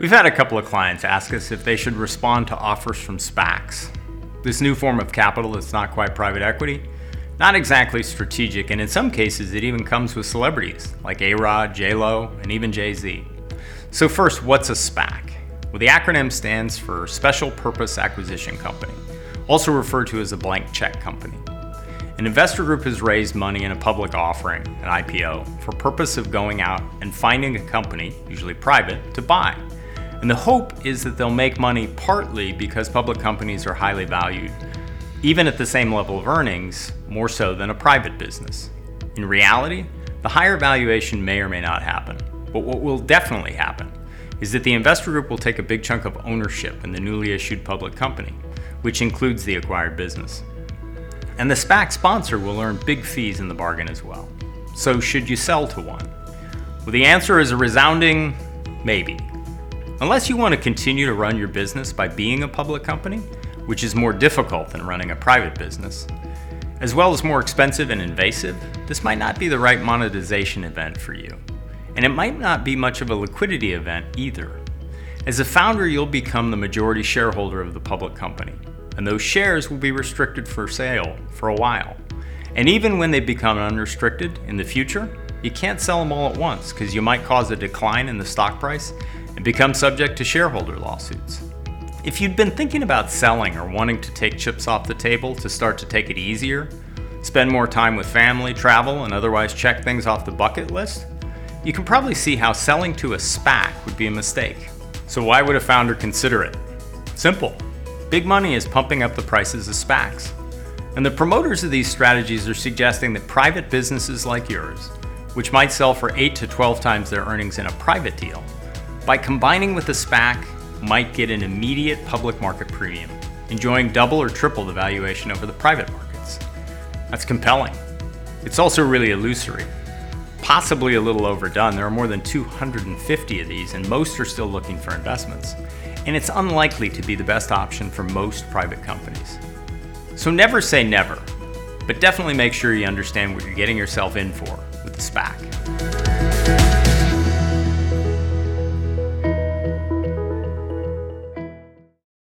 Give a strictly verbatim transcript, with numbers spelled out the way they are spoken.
We've had a couple of clients ask us if they should respond to offers from SPACs. This new form of capital that's not quite private equity, not exactly strategic, and in some cases it even comes with celebrities like A-Rod, J-Lo, and even Jay-Z. So first, what's a SPAC? Well, the acronym stands for Special Purpose Acquisition Company, also referred to as a blank check company. An investor group has raised money in a public offering, an I P O, for purpose of going out and finding a company, usually private, to buy. And the hope is that they'll make money partly because public companies are highly valued, even at the same level of earnings, more so than a private business. In reality, the higher valuation may or may not happen, but what will definitely happen is that the investor group will take a big chunk of ownership in the newly issued public company, which includes the acquired business. And the SPAC sponsor will earn big fees in the bargain as well. So should you sell to one? Well, the answer is a resounding maybe. Unless you want to continue to run your business by being a public company, which is more difficult than running a private business, as well as more expensive and invasive, this might not be the right monetization event for you. And it might not be much of a liquidity event either. As a founder, you'll become the majority shareholder of the public company, and those shares will be restricted for sale for a while. And even when they become unrestricted in the future, you can't sell them all at once because you might cause a decline in the stock price and become subject to shareholder lawsuits. If you'd been thinking about selling or wanting to take chips off the table to start to take it easier, spend more time with family, travel, and otherwise check things off the bucket list, you can probably see how selling to a SPAC would be a mistake. So why would a founder consider it? Simple. Big money is pumping up the prices of SPACs. And the promoters of these strategies are suggesting that private businesses like yours, which might sell for eight to twelve times their earnings in a private deal, by combining with a SPAC, might get an immediate public market premium, enjoying double or triple the valuation over the private markets. That's compelling. It's also really illusory, possibly a little overdone. There are more than two hundred fifty of these, and most are still looking for investments. And it's unlikely to be the best option for most private companies. So never say never, but definitely make sure you understand what you're getting yourself in for with the SPAC.